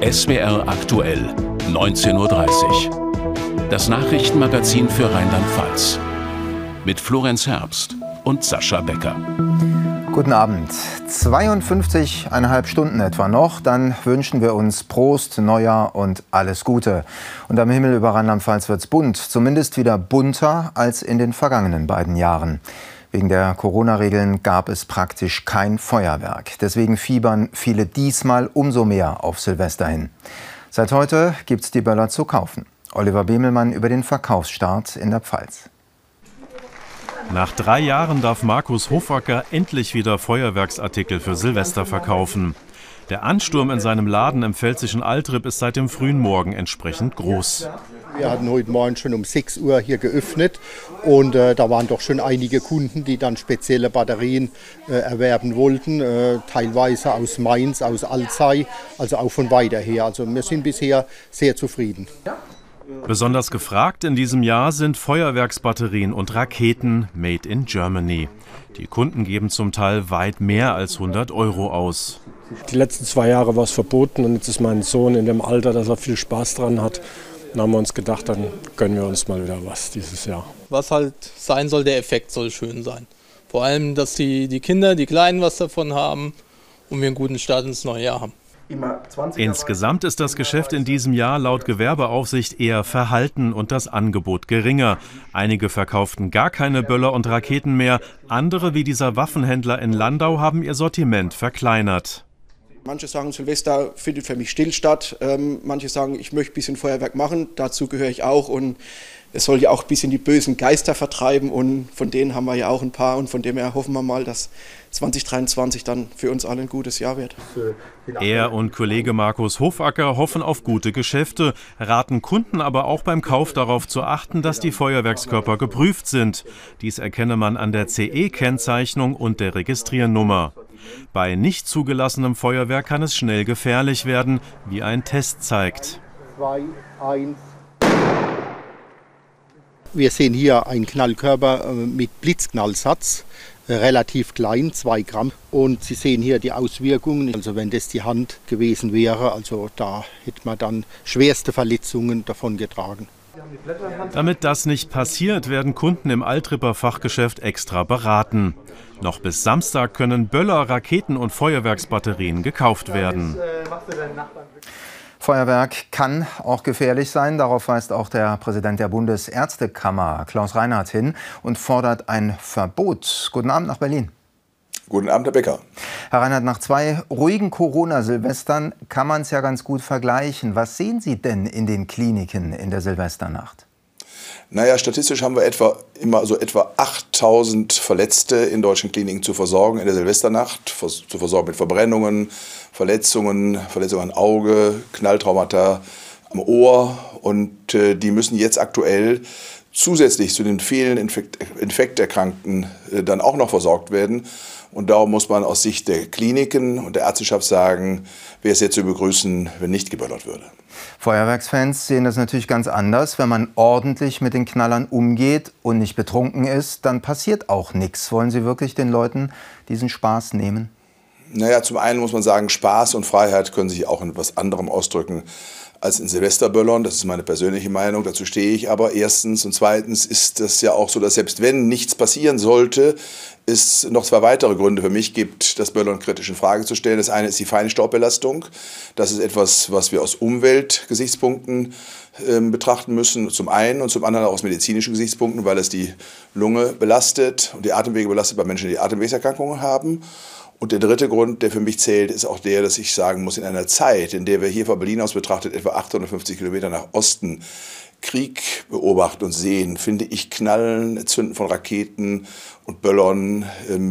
SWR aktuell, 19.30 Uhr. Das Nachrichtenmagazin für Rheinland-Pfalz. Mit Florence Herbst und Sascha Becker. Guten Abend. 52,5 Stunden etwa noch, dann wünschen wir uns Prost, Neujahr und alles Gute. Und am Himmel über Rheinland-Pfalz wird's bunt, zumindest wieder bunter als in den vergangenen beiden Jahren. Wegen der Corona-Regeln gab es praktisch kein Feuerwerk. Deswegen fiebern viele diesmal umso mehr auf Silvester hin. Seit heute gibt's die Böller zu kaufen. Oliver Bemelmann über den Verkaufsstart in der Pfalz. Nach 3 Jahren darf Markus Hofacker endlich wieder Feuerwerksartikel für Silvester verkaufen. Der Ansturm in seinem Laden im pfälzischen Altrip ist seit dem frühen Morgen entsprechend groß. Wir hatten heute Morgen schon um 6 Uhr hier geöffnet und da waren doch schon einige Kunden, die dann spezielle Batterien erwerben wollten, teilweise aus Mainz, aus Alzey, also auch von weiter her. Also wir sind bisher sehr zufrieden. Besonders gefragt in diesem Jahr sind Feuerwerksbatterien und Raketen made in Germany. Die Kunden geben zum Teil weit mehr als 100 € aus. Die letzten 2 Jahre war es verboten und jetzt ist mein Sohn in dem Alter, dass er viel Spaß dran hat. Dann haben wir uns gedacht, dann gönnen wir uns mal wieder was dieses Jahr. Was halt sein soll, der Effekt soll schön sein. Vor allem, dass die Kinder, die Kleinen was davon haben und wir einen guten Start ins neue Jahr haben. Insgesamt ist das Geschäft in diesem Jahr laut Gewerbeaufsicht eher verhalten und das Angebot geringer. Einige verkauften gar keine Böller und Raketen mehr, andere wie dieser Waffenhändler in Landau haben ihr Sortiment verkleinert. Manche sagen, Silvester findet für mich still statt, manche sagen, ich möchte ein bisschen Feuerwerk machen, dazu gehöre ich auch und es soll ja auch ein bisschen die bösen Geister vertreiben und von denen haben wir ja auch ein paar und von dem her hoffen wir mal, dass 2023 dann für uns alle ein gutes Jahr wird. Er und Kollege Markus Hofacker hoffen auf gute Geschäfte, raten Kunden aber auch beim Kauf darauf zu achten, dass die Feuerwerkskörper geprüft sind. Dies erkenne man an der CE-Kennzeichnung und der Registriernummer. Bei nicht zugelassenem Feuerwerk kann es schnell gefährlich werden, wie ein Test zeigt. 3, 2, 1. Wir sehen hier einen Knallkörper mit Blitzknallsatz, relativ klein, 2 Gramm. Und Sie sehen hier die Auswirkungen, also wenn das die Hand gewesen wäre, also da hätte man dann schwerste Verletzungen davon getragen. Damit das nicht passiert, werden Kunden im Altripper Fachgeschäft extra beraten. Noch bis Samstag können Böller, Raketen und Feuerwerksbatterien gekauft werden. Feuerwerk kann auch gefährlich sein. Darauf weist auch der Präsident der Bundesärztekammer, Klaus Reinhardt, hin und fordert ein Verbot. Guten Abend nach Berlin. Guten Abend, Herr Becker. Herr Reinhardt, nach 2 ruhigen Corona-Silvestern kann man es ja ganz gut vergleichen. Was sehen Sie denn in den Kliniken in der Silvesternacht? Naja, statistisch haben wir immer so etwa 8000 Verletzte in deutschen Kliniken zu versorgen in der Silvesternacht. Zu versorgen mit Verbrennungen, Verletzungen am Auge, Knalltraumata am Ohr. Und die müssen jetzt aktuell zusätzlich zu den vielen Infekterkrankten dann auch noch versorgt werden. Und darum muss man aus Sicht der Kliniken und der Ärzteschaft sagen, wäre es jetzt zu begrüßen, wenn nicht geböllert würde. Feuerwerksfans sehen das natürlich ganz anders. Wenn man ordentlich mit den Knallern umgeht und nicht betrunken ist, dann passiert auch nichts. Wollen Sie wirklich den Leuten diesen Spaß nehmen? Naja, zum einen muss man sagen, Spaß und Freiheit können sich auch in etwas anderem ausdrücken als in Silvesterböllern. Das ist meine persönliche Meinung, dazu stehe ich aber. Erstens und zweitens ist das ja auch so, dass selbst wenn nichts passieren sollte, es noch 2 weitere Gründe für mich gibt, das Böllern kritisch in Frage zu stellen. Das eine ist die Feinstaubbelastung. Das ist etwas, was wir aus Umweltgesichtspunkten betrachten müssen, zum einen und zum anderen auch aus medizinischen Gesichtspunkten, weil es die Lunge belastet und die Atemwege belastet bei Menschen, die Atemwegserkrankungen haben. Und der dritte Grund, der für mich zählt, ist auch der, dass ich sagen muss, in einer Zeit, in der wir hier von Berlin aus betrachtet etwa 850 Kilometer nach Osten Krieg beobachten und sehen, finde ich Knallen, Zünden von Raketen und Böllern,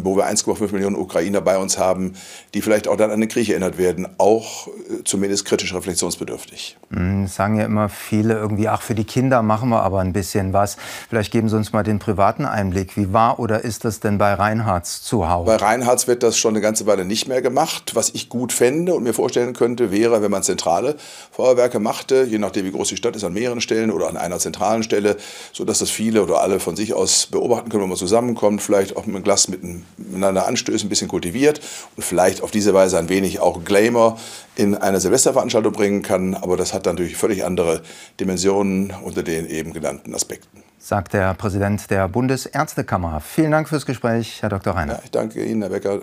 wo wir 1,5 Millionen Ukrainer bei uns haben, die vielleicht auch dann an den Krieg erinnert werden, auch zumindest kritisch reflexionsbedürftig. Das sagen ja immer viele irgendwie, ach, für die Kinder machen wir aber ein bisschen was. Vielleicht geben Sie uns mal den privaten Einblick. Wie war oder ist das denn bei Reinhardts zu Hause? Bei Reinhardts wird das schon eine ganze Weile nicht mehr gemacht. Was ich gut fände und mir vorstellen könnte, wäre, wenn man zentrale Feuerwerke machte, je nachdem wie groß die Stadt ist, an mehreren Stellen oder oder an einer zentralen Stelle, sodass das viele oder alle von sich aus beobachten können, wenn man zusammenkommt, vielleicht auch mit einem Glas miteinander anstößt, ein bisschen kultiviert und vielleicht auf diese Weise ein wenig auch Glamour in eine Silvesterveranstaltung bringen kann. Aber das hat dann natürlich völlig andere Dimensionen unter den eben genannten Aspekten. Sagt der Präsident der Bundesärztekammer. Vielen Dank fürs Gespräch, Herr Dr. Reinhardt. Ja, ich danke Ihnen, Herr Becker.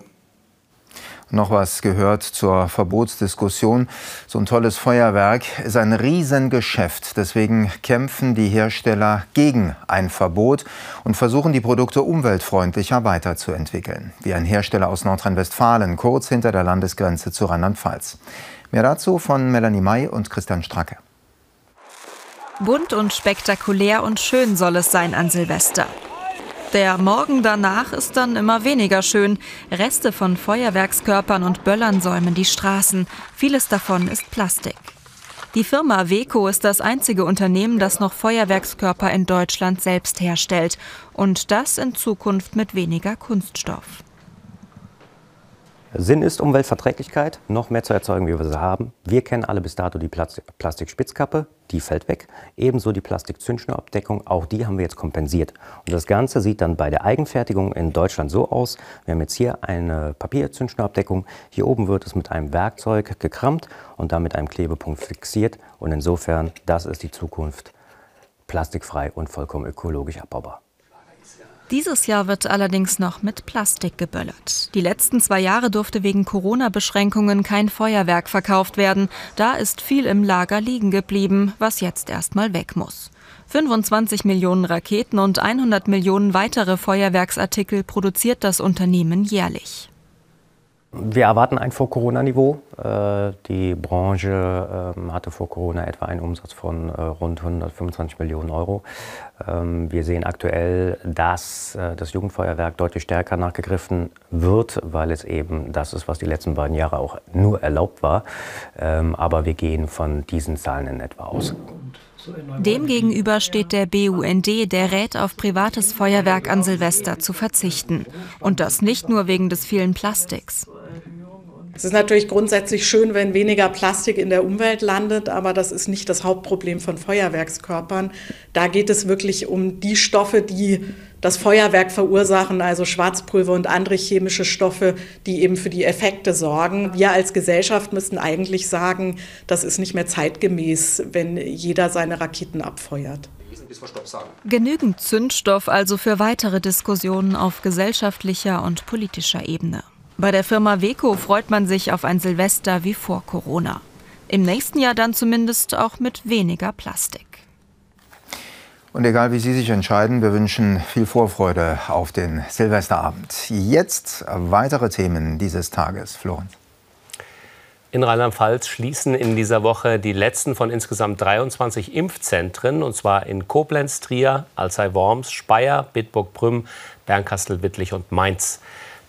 Noch was gehört zur Verbotsdiskussion. So ein tolles Feuerwerk ist ein Riesengeschäft. Deswegen kämpfen die Hersteller gegen ein Verbot und versuchen, die Produkte umweltfreundlicher weiterzuentwickeln. Wie ein Hersteller aus Nordrhein-Westfalen, kurz hinter der Landesgrenze zu Rheinland-Pfalz. Mehr dazu von Melanie May und Christian Stracke. Bunt und spektakulär und schön soll es sein an Silvester. Der Morgen danach ist dann immer weniger schön. Reste von Feuerwerkskörpern und Böllern säumen die Straßen. Vieles davon ist Plastik. Die Firma Weco ist das einzige Unternehmen, das noch Feuerwerkskörper in Deutschland selbst herstellt. Und das in Zukunft mit weniger Kunststoff. Sinn ist Umweltverträglichkeit, noch mehr zu erzeugen, wie wir sie haben. Wir kennen alle bis dato die Plastikspitzkappe, die fällt weg. Ebenso die Plastikzündschnurabdeckung, auch die haben wir jetzt kompensiert. Und das Ganze sieht dann bei der Eigenfertigung in Deutschland so aus. Wir haben jetzt hier eine Papierzündschnurabdeckung. Hier oben wird es mit einem Werkzeug gekrammt und dann mit einem Klebepunkt fixiert. Und insofern, das ist die Zukunft, plastikfrei und vollkommen ökologisch abbaubar. Dieses Jahr wird allerdings noch mit Plastik geböllert. Die letzten 2 Jahre durfte wegen Corona-Beschränkungen kein Feuerwerk verkauft werden. Da ist viel im Lager liegen geblieben, was jetzt erstmal weg muss. 25 Millionen Raketen und 100 Millionen weitere Feuerwerksartikel produziert das Unternehmen jährlich. Wir erwarten ein Vor-Corona-Niveau. Die Branche hatte vor Corona etwa einen Umsatz von rund 125 Millionen Euro. Wir sehen aktuell, dass das Jugendfeuerwerk deutlich stärker nachgegriffen wird, weil es eben das ist, was die letzten 2 Jahre auch nur erlaubt war. Aber wir gehen von diesen Zahlen in etwa aus. Demgegenüber steht der BUND, der rät, auf privates Feuerwerk an Silvester zu verzichten. Und das nicht nur wegen des vielen Plastiks. Es ist natürlich grundsätzlich schön, wenn weniger Plastik in der Umwelt landet, aber das ist nicht das Hauptproblem von Feuerwerkskörpern. Da geht es wirklich um die Stoffe, die das Feuerwerk verursachen, also Schwarzpulver und andere chemische Stoffe, die eben für die Effekte sorgen. Wir als Gesellschaft müssen eigentlich sagen, das ist nicht mehr zeitgemäß, wenn jeder seine Raketen abfeuert. Genügend Zündstoff also für weitere Diskussionen auf gesellschaftlicher und politischer Ebene. Bei der Firma Weco freut man sich auf ein Silvester wie vor Corona. Im nächsten Jahr dann zumindest auch mit weniger Plastik. Und egal wie Sie sich entscheiden, wir wünschen viel Vorfreude auf den Silvesterabend. Jetzt weitere Themen dieses Tages, Florenz. In Rheinland-Pfalz schließen in dieser Woche die letzten von insgesamt 23 Impfzentren, und zwar in Koblenz, Trier, Alzey-Worms, Speyer, Bitburg-Prüm, Bernkastel-Wittlich und Mainz.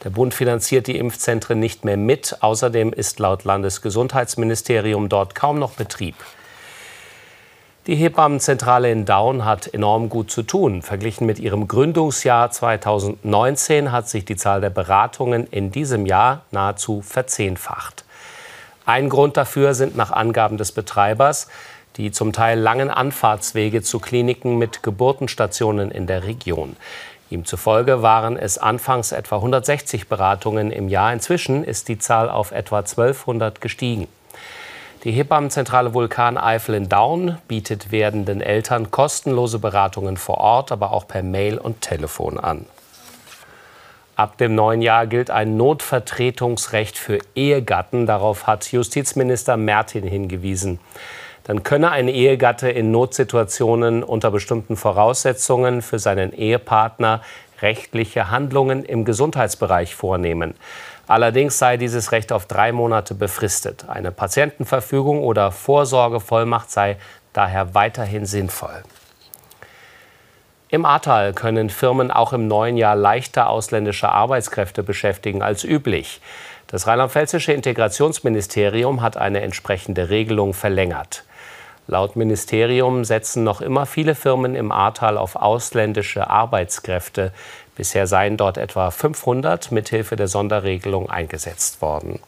Der Bund finanziert die Impfzentren nicht mehr mit. Außerdem ist laut Landesgesundheitsministerium dort kaum noch Betrieb. Die Hebammenzentrale in Daun hat enorm gut zu tun. Verglichen mit ihrem Gründungsjahr 2019 hat sich die Zahl der Beratungen in diesem Jahr nahezu verzehnfacht. Ein Grund dafür sind nach Angaben des Betreibers die zum Teil langen Anfahrtswege zu Kliniken mit Geburtenstationen in der Region. Ihm zufolge waren es anfangs etwa 160 Beratungen im Jahr. Inzwischen ist die Zahl auf etwa 1200 gestiegen. Die Hebammenzentrale Vulkaneifel in Daun bietet werdenden Eltern kostenlose Beratungen vor Ort, aber auch per Mail und Telefon an. Ab dem neuen Jahr gilt ein Notvertretungsrecht für Ehegatten. Darauf hat Justizminister Mertin hingewiesen. Dann könne ein Ehegatte in Notsituationen unter bestimmten Voraussetzungen für seinen Ehepartner rechtliche Handlungen im Gesundheitsbereich vornehmen. Allerdings sei dieses Recht auf 3 Monate befristet. Eine Patientenverfügung oder Vorsorgevollmacht sei daher weiterhin sinnvoll. Im Ahrtal können Firmen auch im neuen Jahr leichter ausländische Arbeitskräfte beschäftigen als üblich. Das rheinland-pfälzische Integrationsministerium hat eine entsprechende Regelung verlängert. Laut Ministerium setzen noch immer viele Firmen im Ahrtal auf ausländische Arbeitskräfte. Bisher seien dort etwa 500 mithilfe der Sonderregelung eingesetzt worden.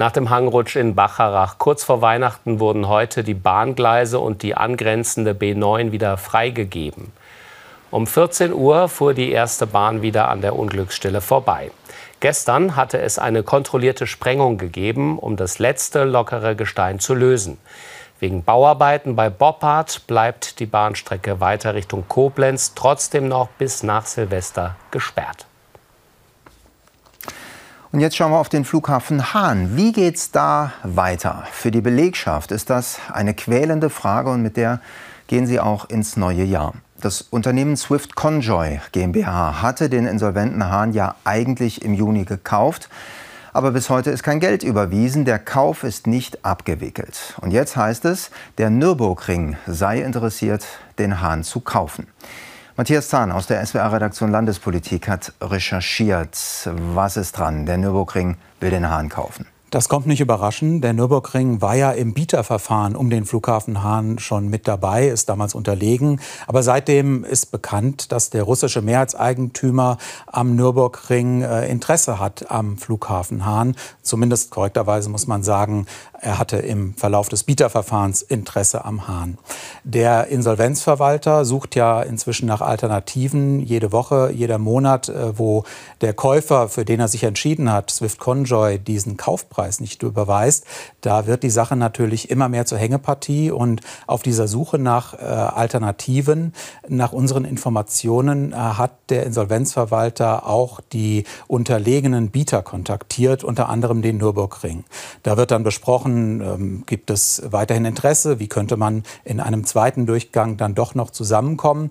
Nach dem Hangrutsch in Bacharach kurz vor Weihnachten wurden heute die Bahngleise und die angrenzende B9 wieder freigegeben. Um 14 Uhr fuhr die erste Bahn wieder an der Unglücksstelle vorbei. Gestern hatte es eine kontrollierte Sprengung gegeben, um das letzte lockere Gestein zu lösen. Wegen Bauarbeiten bei Boppard bleibt die Bahnstrecke weiter Richtung Koblenz trotzdem noch bis nach Silvester gesperrt. Und jetzt schauen wir auf den Flughafen Hahn. Wie geht's da weiter? Für die Belegschaft ist das eine quälende Frage und mit der gehen sie auch ins neue Jahr. Das Unternehmen Swift Conjoy GmbH hatte den insolventen Hahn ja eigentlich im Juni gekauft. Aber bis heute ist kein Geld überwiesen, der Kauf ist nicht abgewickelt. Und jetzt heißt es, der Nürburgring sei interessiert, den Hahn zu kaufen. Matthias Zahn aus der SWR-Redaktion Landespolitik hat recherchiert. Was ist dran? Der Nürburgring will den Hahn kaufen. Das kommt nicht überraschend. Der Nürburgring war ja im Bieterverfahren um den Flughafen Hahn schon mit dabei, ist damals unterlegen. Aber seitdem ist bekannt, dass der russische Mehrheitseigentümer am Nürburgring Interesse hat am Flughafen Hahn. Zumindest korrekterweise muss man sagen, er hatte im Verlauf des Bieterverfahrens Interesse am Hahn. Der Insolvenzverwalter sucht ja inzwischen nach Alternativen. Jede Woche, jeder Monat, wo der Käufer, für den er sich entschieden hat, Swift Conjoy, diesen Kaufpreis nicht überweist, da wird die Sache natürlich immer mehr zur Hängepartie. Und auf dieser Suche nach Alternativen, nach unseren Informationen, hat der Insolvenzverwalter auch die unterlegenen Bieter kontaktiert, unter anderem den Nürburgring. Da wird dann besprochen, gibt es weiterhin Interesse, wie könnte man in einem zweiten Durchgang dann doch noch zusammenkommen.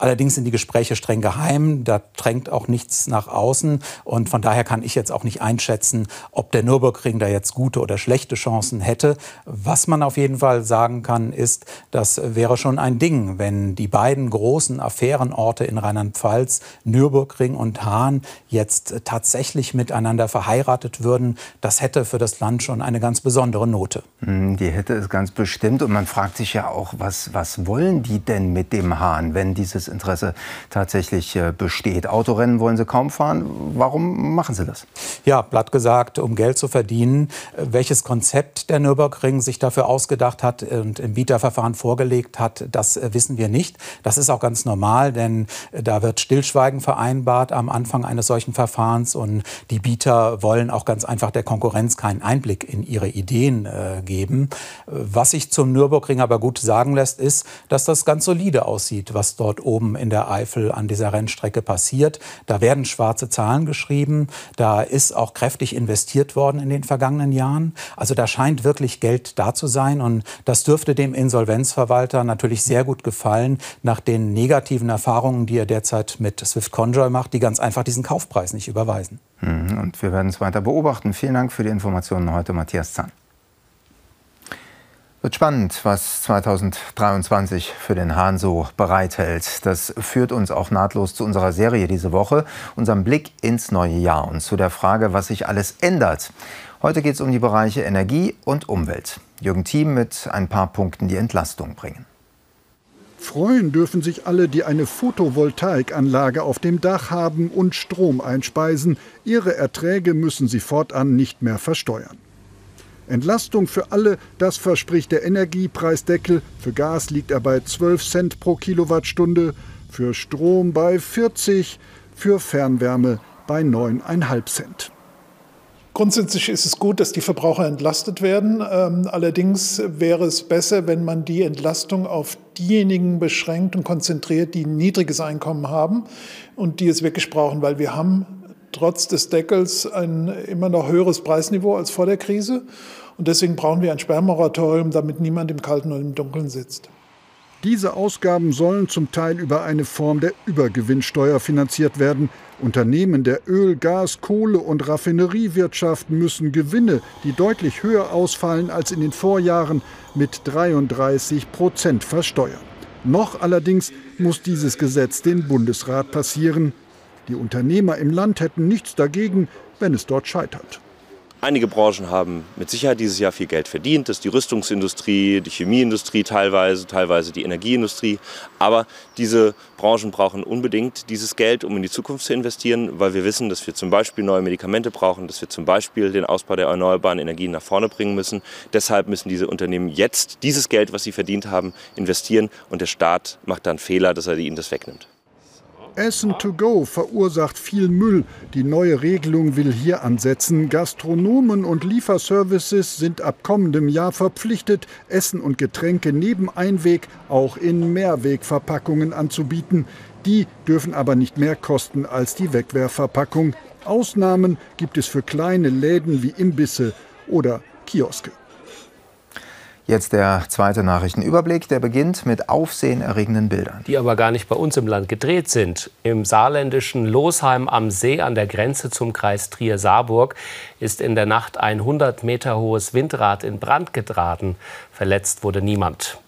Allerdings sind die Gespräche streng geheim, da drängt auch nichts nach außen und von daher kann ich jetzt auch nicht einschätzen, ob der Nürburgring da jetzt gute oder schlechte Chancen hätte. Was man auf jeden Fall sagen kann, ist, das wäre schon ein Ding, wenn die beiden großen Affärenorte in Rheinland-Pfalz, Nürburgring und Hahn, jetzt tatsächlich miteinander verheiratet würden. Das hätte für das Land schon eine ganz besondere Note. Die hätte es ganz bestimmt und man fragt sich ja auch, was wollen die denn mit dem Hahn, wenn dieses Interesse tatsächlich besteht. Autorennen wollen sie kaum fahren. Warum machen sie das? Ja, platt gesagt, um Geld zu verdienen. Welches Konzept der Nürburgring sich dafür ausgedacht hat und im Bieterverfahren vorgelegt hat, das wissen wir nicht. Das ist auch ganz normal, denn da wird Stillschweigen vereinbart am Anfang eines solchen Verfahrens und die Bieter wollen auch ganz einfach der Konkurrenz keinen Einblick in ihre Ideen geben. Was sich zum Nürburgring aber gut sagen lässt, ist, dass das ganz solide aussieht, was dort oben in der Eifel an dieser Rennstrecke passiert. Da werden schwarze Zahlen geschrieben. Da ist auch kräftig investiert worden in den vergangenen Jahren. Also da scheint wirklich Geld da zu sein. Und das dürfte dem Insolvenzverwalter natürlich sehr gut gefallen, nach den negativen Erfahrungen, die er derzeit mit Swift Conjoy macht, die ganz einfach diesen Kaufpreis nicht überweisen. Und wir werden es weiter beobachten. Vielen Dank für die Informationen heute, Matthias Zahn. Wird spannend, was 2023 für den Hahn so bereithält. Das führt uns auch nahtlos zu unserer Serie diese Woche, unserem Blick ins neue Jahr und zu der Frage, was sich alles ändert. Heute geht es um die Bereiche Energie und Umwelt. Jürgen Thiem mit ein paar Punkten, die Entlastung bringen. Freuen dürfen sich alle, die eine Photovoltaikanlage auf dem Dach haben und Strom einspeisen. Ihre Erträge müssen sie fortan nicht mehr versteuern. Entlastung für alle, das verspricht der Energiepreisdeckel. Für Gas liegt er bei 12 Cent pro Kilowattstunde, für Strom bei 40, für Fernwärme bei 9,5 Cent. Grundsätzlich ist es gut, dass die Verbraucher entlastet werden. Allerdings wäre es besser, wenn man die Entlastung auf diejenigen beschränkt und konzentriert, die ein niedriges Einkommen haben und die es wirklich brauchen, weil wir haben trotz des Deckels ein immer noch höheres Preisniveau als vor der Krise. Und deswegen brauchen wir ein Sperrmoratorium, damit niemand im Kalten und im Dunkeln sitzt. Diese Ausgaben sollen zum Teil über eine Form der Übergewinnsteuer finanziert werden. Unternehmen der Öl-, Gas-, Kohle- und Raffineriewirtschaft müssen Gewinne, die deutlich höher ausfallen als in den Vorjahren, mit 33% versteuern. Noch allerdings muss dieses Gesetz den Bundesrat passieren. Die Unternehmer im Land hätten nichts dagegen, wenn es dort scheitert. Einige Branchen haben mit Sicherheit dieses Jahr viel Geld verdient. Das ist die Rüstungsindustrie, die Chemieindustrie teilweise die Energieindustrie. Aber diese Branchen brauchen unbedingt dieses Geld, um in die Zukunft zu investieren, weil wir wissen, dass wir zum Beispiel neue Medikamente brauchen, dass wir zum Beispiel den Ausbau der erneuerbaren Energien nach vorne bringen müssen. Deshalb müssen diese Unternehmen jetzt dieses Geld, was sie verdient haben, investieren. Und der Staat macht dann Fehler, dass er ihnen das wegnimmt. Essen to go verursacht viel Müll. Die neue Regelung will hier ansetzen. Gastronomen und Lieferservices sind ab kommendem Jahr verpflichtet, Essen und Getränke neben Einweg auch in Mehrwegverpackungen anzubieten. Die dürfen aber nicht mehr kosten als die Wegwerfverpackung. Ausnahmen gibt es für kleine Läden wie Imbisse oder Kioske. Jetzt der zweite Nachrichtenüberblick, der beginnt mit aufsehenerregenden Bildern. Die aber gar nicht bei uns im Land gedreht sind. Im saarländischen Losheim am See an der Grenze zum Kreis Trier-Saarburg ist in der Nacht ein 100 Meter hohes Windrad in Brand geraten. Verletzt wurde niemand.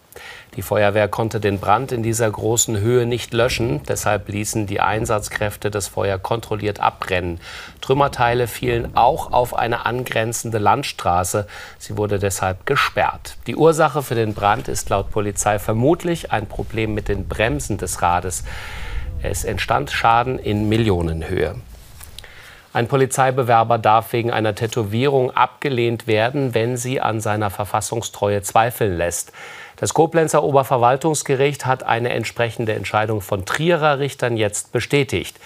Die Feuerwehr konnte den Brand in dieser großen Höhe nicht löschen. Deshalb ließen die Einsatzkräfte das Feuer kontrolliert abbrennen. Trümmerteile fielen auch auf eine angrenzende Landstraße. Sie wurde deshalb gesperrt. Die Ursache für den Brand ist laut Polizei vermutlich ein Problem mit den Bremsen des Rades. Es entstand Schaden in Millionenhöhe. Ein Polizeibewerber darf wegen einer Tätowierung abgelehnt werden, wenn sie an seiner Verfassungstreue zweifeln lässt. Das Koblenzer Oberverwaltungsgericht hat eine entsprechende Entscheidung von Trierer Richtern jetzt bestätigt.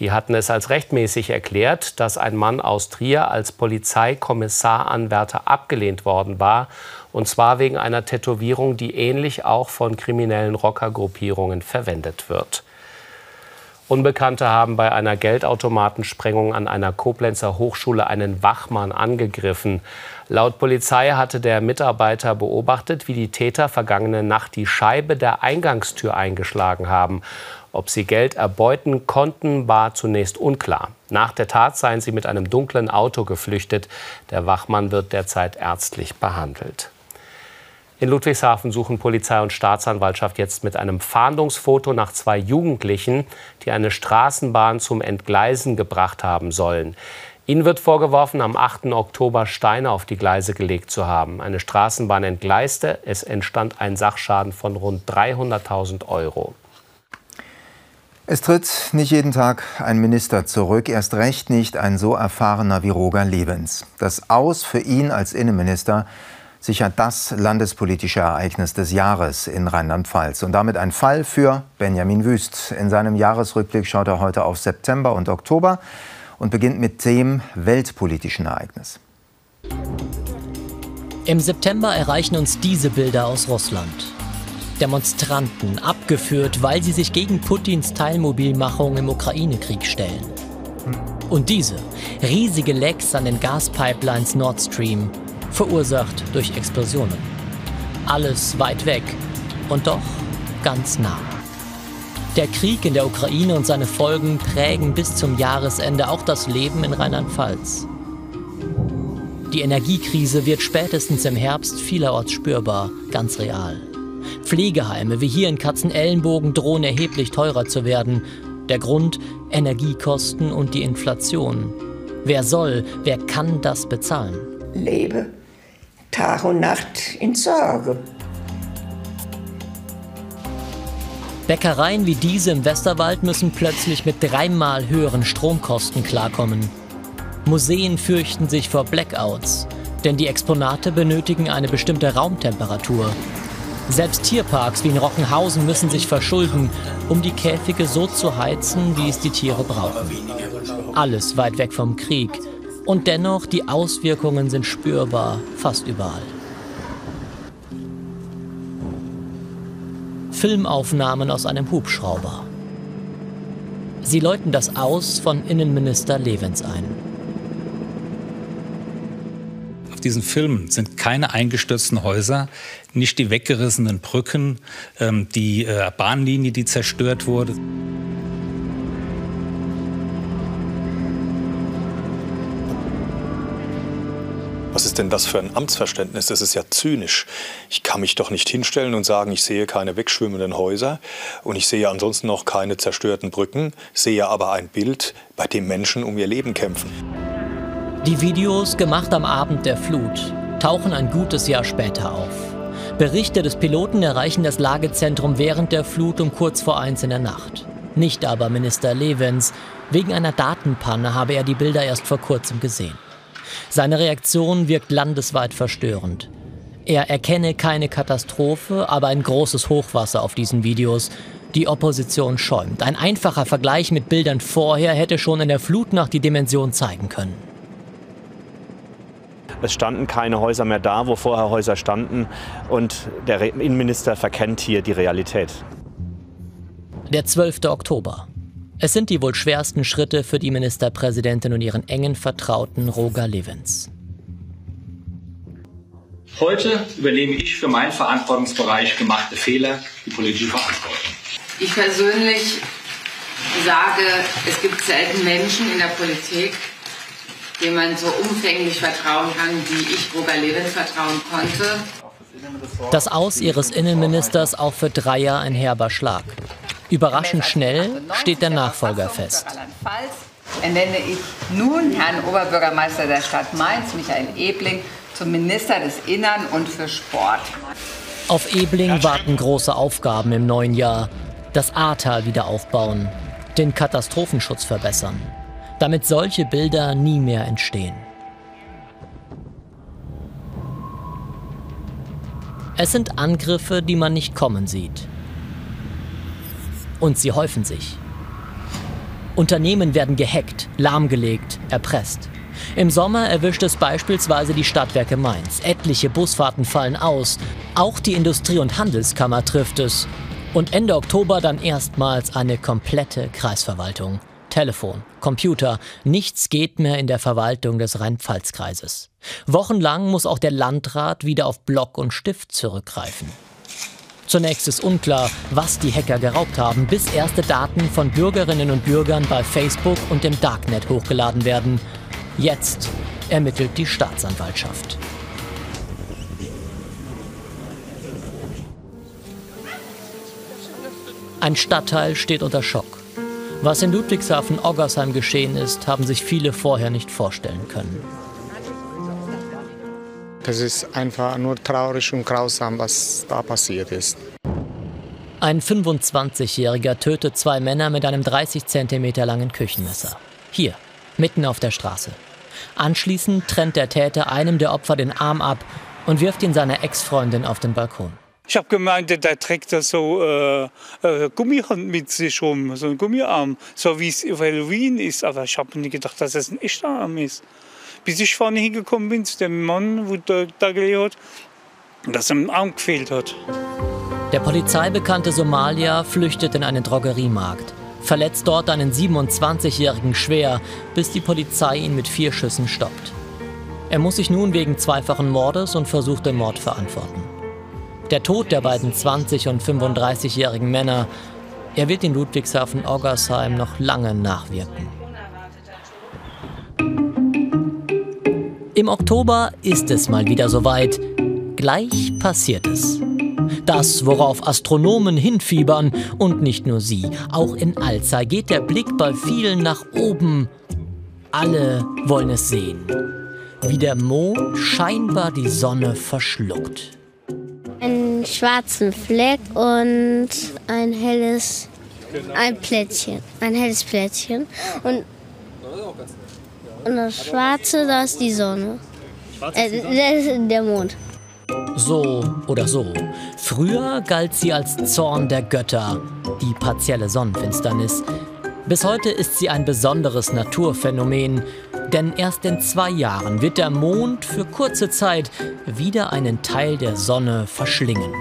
Die hatten es als rechtmäßig erklärt, dass ein Mann aus Trier als Polizeikommissaranwärter abgelehnt worden war. Und zwar wegen einer Tätowierung, die ähnlich auch von kriminellen Rockergruppierungen verwendet wird. Unbekannte haben bei einer Geldautomatensprengung an einer Koblenzer Hochschule einen Wachmann angegriffen. Laut Polizei hatte der Mitarbeiter beobachtet, wie die Täter vergangene Nacht die Scheibe der Eingangstür eingeschlagen haben. Ob sie Geld erbeuten konnten, war zunächst unklar. Nach der Tat seien sie mit einem dunklen Auto geflüchtet. Der Wachmann wird derzeit ärztlich behandelt. In Ludwigshafen suchen Polizei und Staatsanwaltschaft jetzt mit einem Fahndungsfoto nach zwei Jugendlichen, die eine Straßenbahn zum Entgleisen gebracht haben sollen. Ihnen wird vorgeworfen, am 8. Oktober Steine auf die Gleise gelegt zu haben. Eine Straßenbahn entgleiste. Es entstand ein Sachschaden von rund 300.000 €. Es tritt nicht jeden Tag ein Minister zurück, erst recht nicht ein so erfahrener wie Roger Lebens. Das Aus für ihn als Innenminister sichert das landespolitische Ereignis des Jahres in Rheinland-Pfalz. Und damit ein Fall für Benjamin Wüst. In seinem Jahresrückblick schaut er heute auf September und Oktober und beginnt mit dem weltpolitischen Ereignis. Im September erreichen uns diese Bilder aus Russland. Demonstranten abgeführt, weil sie sich gegen Putins Teilmobilmachung im Ukraine-Krieg stellen. Und diese riesige Lecks an den Gaspipelines Nord Stream, verursacht durch Explosionen. Alles weit weg und doch ganz nah. Der Krieg in der Ukraine und seine Folgen prägen bis zum Jahresende auch das Leben in Rheinland-Pfalz. Die Energiekrise wird spätestens im Herbst vielerorts spürbar, ganz real. Pflegeheime wie hier in Katzenelnbogen drohen erheblich teurer zu werden. Der Grund: Energiekosten und die Inflation. Wer soll, wer kann das bezahlen? Lebe Tag und Nacht in Sorge. Bäckereien wie diese im Westerwald müssen plötzlich mit dreimal höheren Stromkosten klarkommen. Museen fürchten sich vor Blackouts, denn die Exponate benötigen eine bestimmte Raumtemperatur. Selbst Tierparks wie in Rockenhausen müssen sich verschulden, um die Käfige so zu heizen, wie es die Tiere brauchen. Alles weit weg vom Krieg. Und dennoch, die Auswirkungen sind spürbar, fast überall. Filmaufnahmen aus einem Hubschrauber. Sie läuten das Aus von Innenminister Lebens ein. Auf diesen Filmen sind keine eingestürzten Häuser, nicht die weggerissenen Brücken, die Bahnlinie, die zerstört wurde. Was ist denn das für ein Amtsverständnis? Das ist ja zynisch. Ich kann mich doch nicht hinstellen und sagen, ich sehe keine wegschwimmenden Häuser und ich sehe ansonsten auch keine zerstörten Brücken, sehe aber ein Bild, bei dem Menschen um ihr Leben kämpfen. Die Videos, gemacht am Abend der Flut, tauchen ein gutes Jahr später auf. Berichte des Piloten erreichen das Lagezentrum während der Flut um kurz vor 1 in der Nacht. Nicht aber Minister Lebens. Wegen einer Datenpanne habe er die Bilder erst vor kurzem gesehen. Seine Reaktion wirkt landesweit verstörend. Er erkenne keine Katastrophe, aber ein großes Hochwasser auf diesen Videos. Die Opposition schäumt. Ein einfacher Vergleich mit Bildern vorher hätte schon in der Flutnacht die Dimension zeigen können. Es standen keine Häuser mehr da, wo vorher Häuser standen. Und der Innenminister verkennt hier die Realität. Der 12. Oktober. Es sind die wohl schwersten Schritte für die Ministerpräsidentin und ihren engen Vertrauten Roger Lebens. Heute übernehme ich für meinen Verantwortungsbereich gemachte Fehler die politische Verantwortung. Ich persönlich sage, es gibt selten Menschen in der Politik, dem man so umfänglich vertrauen kann, wie ich Roger Lebens vertrauen konnte. Das Aus ihres Innenministers auch für Dreier ein herber Schlag. Überraschend schnell steht der Nachfolger fest. Ernenne ich nun Herrn Oberbürgermeister der Stadt Mainz, Michael Ebling, zum Minister des Innern und für Sport. Auf Ebling warten große Aufgaben im neuen Jahr. Das Ahrtal wieder aufbauen, den Katastrophenschutz verbessern. Damit solche Bilder nie mehr entstehen. Es sind Angriffe, die man nicht kommen sieht. Und sie häufen sich. Unternehmen werden gehackt, lahmgelegt, erpresst. Im Sommer erwischt es beispielsweise die Stadtwerke Mainz. Etliche Busfahrten fallen aus. Auch die Industrie- und Handelskammer trifft es. Und Ende Oktober dann erstmals eine komplette Kreisverwaltung. Telefon, Computer, nichts geht mehr in der Verwaltung des Rhein-Pfalz-Kreises. Wochenlang muss auch der Landrat wieder auf Block und Stift zurückgreifen. Zunächst ist unklar, was die Hacker geraubt haben, bis erste Daten von Bürgerinnen und Bürgern bei Facebook und dem Darknet hochgeladen werden. Jetzt ermittelt die Staatsanwaltschaft. Ein Stadtteil steht unter Schock. Was in Ludwigshafen-Oggersheim geschehen ist, haben sich viele vorher nicht vorstellen können. Das ist einfach nur traurig und grausam, was da passiert ist. Ein 25-Jähriger tötet zwei Männer mit einem 30 cm langen Küchenmesser. Hier, mitten auf der Straße. Anschließend trennt der Täter einem der Opfer den Arm ab und wirft ihn seiner Ex-Freundin auf den Balkon. Ich habe gemeint, der trägt da so Gummihand mit sich rum, so einen Gummiarm, so wie es auf Halloween ist. Aber ich habe nicht gedacht, dass es ein echter Arm ist. Bis ich vorne hingekommen bin zu dem Mann, wo da gelegen hat, dass ihm ein Arm gefehlt hat. Der polizeibekannte Somalier flüchtet in einen Drogeriemarkt, verletzt dort einen 27-Jährigen schwer, bis die Polizei ihn mit 4 Schüssen stoppt. Er muss sich nun wegen zweifachen Mordes und versuchten Mord verantworten. Der Tod der beiden 20- und 35-jährigen Männer, er wird in Ludwigshafen-Oggersheim noch lange nachwirken. Im Oktober ist es mal wieder soweit. Gleich passiert es. Das, worauf Astronomen hinfiebern, und nicht nur sie. Auch in Alzey geht der Blick bei vielen nach oben. Alle wollen es sehen. Wie der Mond scheinbar die Sonne verschluckt. Einen schwarzen Fleck und ein helles Plättchen und das Schwarze, da ist die Sonne, der Mond. So oder so. Früher galt sie als Zorn der Götter, die partielle Sonnenfinsternis. Bis heute ist sie ein besonderes Naturphänomen. Denn erst in 2 Jahren wird der Mond für kurze Zeit wieder einen Teil der Sonne verschlingen.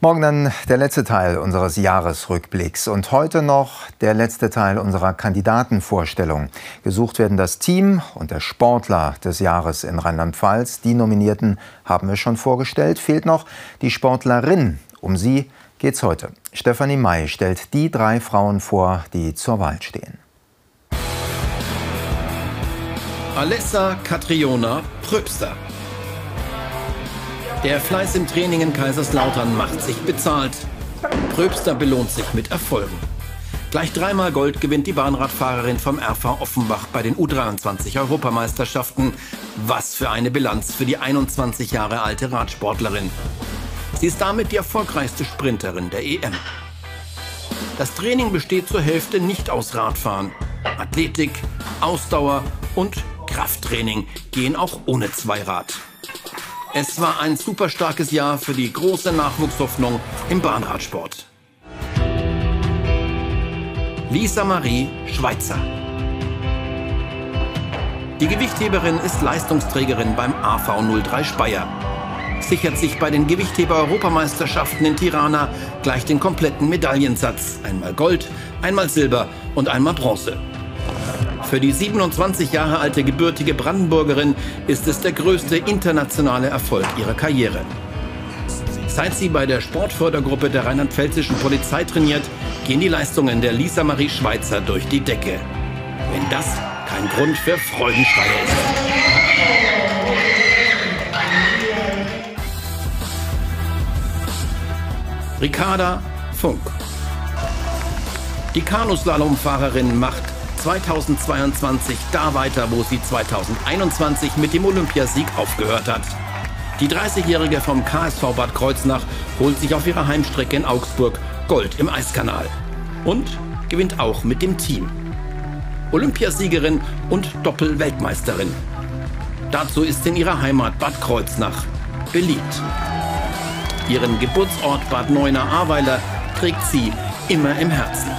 Morgen dann der letzte Teil unseres Jahresrückblicks und heute noch der letzte Teil unserer Kandidatenvorstellung. Gesucht werden das Team und der Sportler des Jahres in Rheinland-Pfalz. Die Nominierten haben wir schon vorgestellt. Fehlt noch die Sportlerin. Um sie geht's heute. Stefanie May stellt die 3 Frauen vor, die zur Wahl stehen. Alessa Catriona Pröbster. Der Fleiß im Training in Kaiserslautern macht sich bezahlt. Pröbster belohnt sich mit Erfolgen. Gleich dreimal Gold gewinnt die Bahnradfahrerin vom RV Offenbach bei den U23-Europameisterschaften. Was für eine Bilanz für die 21 Jahre alte Radsportlerin. Sie ist damit die erfolgreichste Sprinterin der EM. Das Training besteht zur Hälfte nicht aus Radfahren. Athletik, Ausdauer und Krafttraining gehen auch ohne Zweirad. Es war ein super starkes Jahr für die große Nachwuchshoffnung im Bahnradsport. Lisa Marie Schweizer. Die Gewichtheberin ist Leistungsträgerin beim AV03 Speyer. Sichert sich bei den Gewichtheber-Europameisterschaften in Tirana gleich den kompletten Medaillensatz. Einmal Gold, einmal Silber und einmal Bronze. Für die 27 Jahre alte gebürtige Brandenburgerin ist es der größte internationale Erfolg ihrer Karriere. Seit sie bei der Sportfördergruppe der rheinland-pfälzischen Polizei trainiert, gehen die Leistungen der Lisa Marie Schweizer durch die Decke. Wenn das kein Grund für Freudenschreie ist. Ricarda Funk. Die Kanuslalomfahrerin macht 2022 da weiter, wo sie 2021 mit dem Olympiasieg aufgehört hat. Die 30-Jährige vom KSV Bad Kreuznach holt sich auf ihrer Heimstrecke in Augsburg Gold im Eiskanal und gewinnt auch mit dem Team. Olympiasiegerin und Doppel-Weltmeisterin. Dazu ist in ihrer Heimat Bad Kreuznach beliebt. Ihren Geburtsort Bad Neuenahr-Ahrweiler trägt sie immer im Herzen.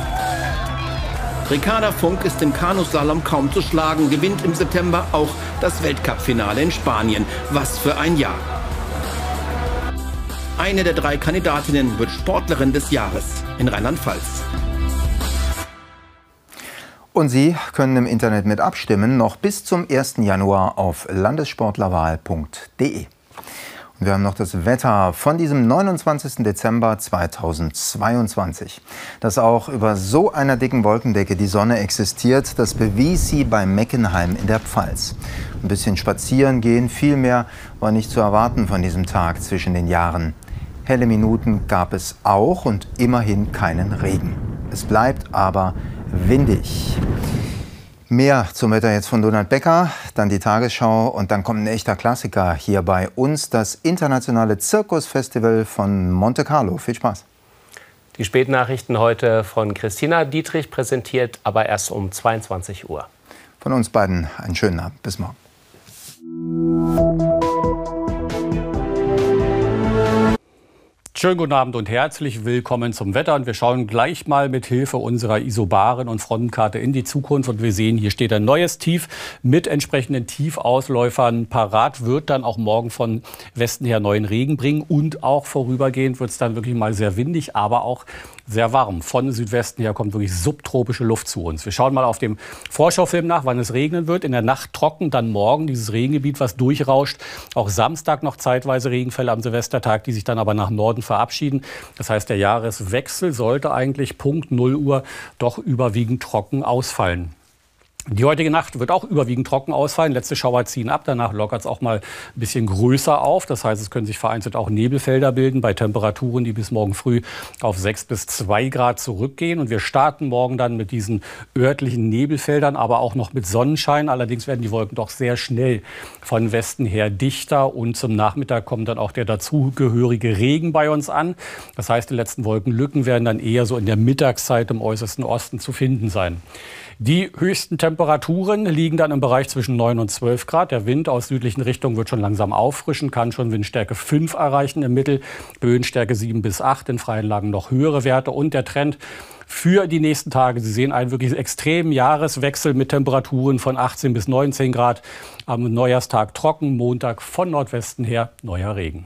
Ricarda Funk ist im Kanuslalom kaum zu schlagen, gewinnt im September auch das Weltcup-Finale in Spanien. Was für ein Jahr! Eine der drei Kandidatinnen wird Sportlerin des Jahres in Rheinland-Pfalz. Und Sie können im Internet mit abstimmen, noch bis zum 1. Januar auf landessportlerwahl.de. Wir haben noch das Wetter von diesem 29. Dezember 2022. Dass auch über so einer dicken Wolkendecke die Sonne existiert, das bewies sie bei Meckenheim in der Pfalz. Ein bisschen spazieren gehen, viel mehr war nicht zu erwarten von diesem Tag zwischen den Jahren. Helle Minuten gab es auch und immerhin keinen Regen. Es bleibt aber windig. Mehr zum Wetter jetzt von Donald Becker, dann die Tagesschau und dann kommt ein echter Klassiker hier bei uns, das internationale Zirkusfestival von Monte Carlo. Viel Spaß. Die Spätnachrichten heute von Christina Dietrich, präsentiert aber erst um 22 Uhr. Von uns beiden einen schönen Abend. Bis morgen. Schönen guten Abend und herzlich willkommen zum Wetter. Und wir schauen gleich mal mit Hilfe unserer Isobaren und Frontenkarte in die Zukunft. Und wir sehen, hier steht ein neues Tief mit entsprechenden Tiefausläufern. Parat wird dann auch morgen von Westen her neuen Regen bringen. Und auch vorübergehend wird es dann wirklich mal sehr windig, aber auch sehr warm. Von Südwesten her kommt wirklich subtropische Luft zu uns. Wir schauen mal auf dem Vorschaufilm nach, wann es regnen wird. In der Nacht trocken, dann morgen dieses Regengebiet, was durchrauscht. Auch Samstag noch zeitweise Regenfälle am Silvestertag, die sich dann aber nach Norden verabschieden. Das heißt, der Jahreswechsel sollte eigentlich Punkt 0 Uhr doch überwiegend trocken ausfallen. Die heutige Nacht wird auch überwiegend trocken ausfallen. Letzte Schauer ziehen ab, danach lockert es auch mal ein bisschen größer auf. Das heißt, es können sich vereinzelt auch Nebelfelder bilden bei Temperaturen, die bis morgen früh auf 6 bis 2 Grad zurückgehen. Und wir starten morgen dann mit diesen örtlichen Nebelfeldern, aber auch noch mit Sonnenschein. Allerdings werden die Wolken doch sehr schnell von Westen her dichter. Und zum Nachmittag kommt dann auch der dazugehörige Regen bei uns an. Das heißt, die letzten Wolkenlücken werden dann eher so in der Mittagszeit im äußersten Osten zu finden sein. Die höchsten Temperaturen liegen dann im Bereich zwischen 9 und 12 Grad. Der Wind aus südlichen Richtungen wird schon langsam auffrischen, kann schon Windstärke 5 erreichen im Mittel, Böenstärke 7 bis 8, in freien Lagen noch höhere Werte. Und der Trend für die nächsten Tage, Sie sehen einen wirklich extremen Jahreswechsel mit Temperaturen von 18 bis 19 Grad. Am Neujahrstag trocken, Montag von Nordwesten her neuer Regen.